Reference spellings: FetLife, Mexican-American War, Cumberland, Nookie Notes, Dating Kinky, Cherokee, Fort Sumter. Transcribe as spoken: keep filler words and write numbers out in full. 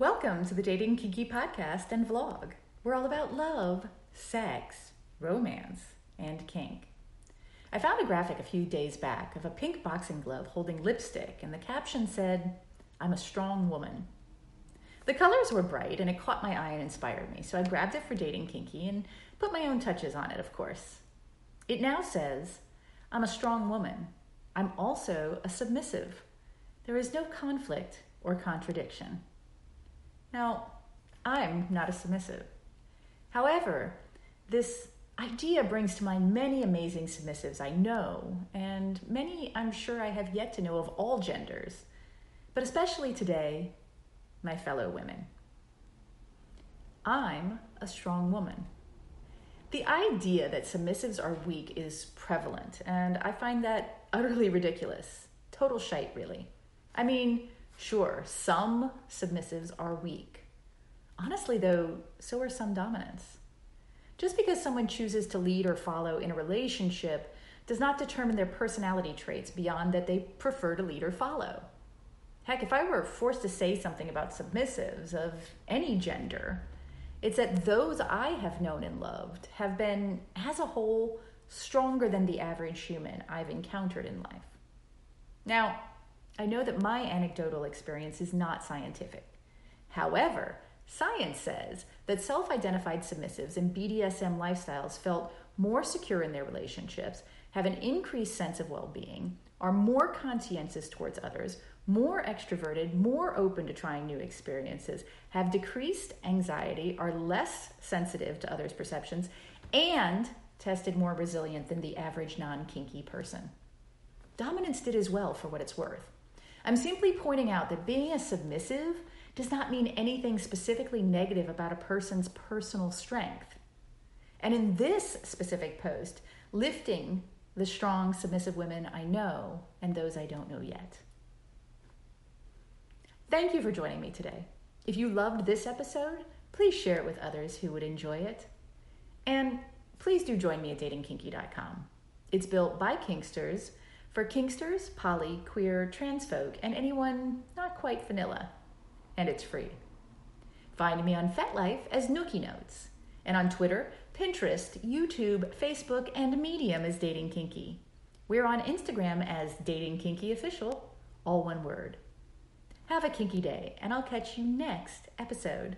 Welcome to the Dating Kinky podcast and vlog. We're all about love, sex, romance, and kink. I found a graphic a few days back of a pink boxing glove holding lipstick, and the caption said, "I'm a strong woman." The colors were bright, and it caught my eye and inspired me, so I grabbed it for Dating Kinky and put my own touches on it, of course. It now says, "I'm a strong woman. I'm also a submissive. There is no conflict or contradiction." Now, I'm not a submissive. However, this idea brings to mind many amazing submissives I know, and many I'm sure I have yet to know of all genders, but especially today, my fellow women. I'm a strong woman. The idea that submissives are weak is prevalent, and I find that utterly ridiculous. Total shite, really. I mean, sure, some submissives are weak. Honestly, though, so are some dominants. Just because someone chooses to lead or follow in a relationship does not determine their personality traits beyond that they prefer to lead or follow. Heck, if I were forced to say something about submissives of any gender, it's that those I have known and loved have been, as a whole, stronger than the average human I've encountered in life. Now, I know that my anecdotal experience is not scientific. However, science says that self-identified submissives and B D S M lifestyles felt more secure in their relationships, have an increased sense of well-being, are more conscientious towards others, more extroverted, more open to trying new experiences, have decreased anxiety, are less sensitive to others' perceptions, and tested more resilient than the average non-kinky person. Dominance did as well, for what it's worth. I'm simply pointing out that being a submissive does not mean anything specifically negative about a person's personal strength. And in this specific post, lifting the strong, submissive women I know and those I don't know yet. Thank you for joining me today. If you loved this episode, please share it with others who would enjoy it. And please do join me at dating kinky dot com. It's built by kinksters for kinksters, poly, queer, trans folk, and anyone not quite vanilla. And it's free. Find me on FetLife as Nookie Notes, and on Twitter, Pinterest, YouTube, Facebook, and Medium as Dating Kinky. We're on Instagram as Dating Kinky Official, all one word. Have a kinky day, and I'll catch you next episode.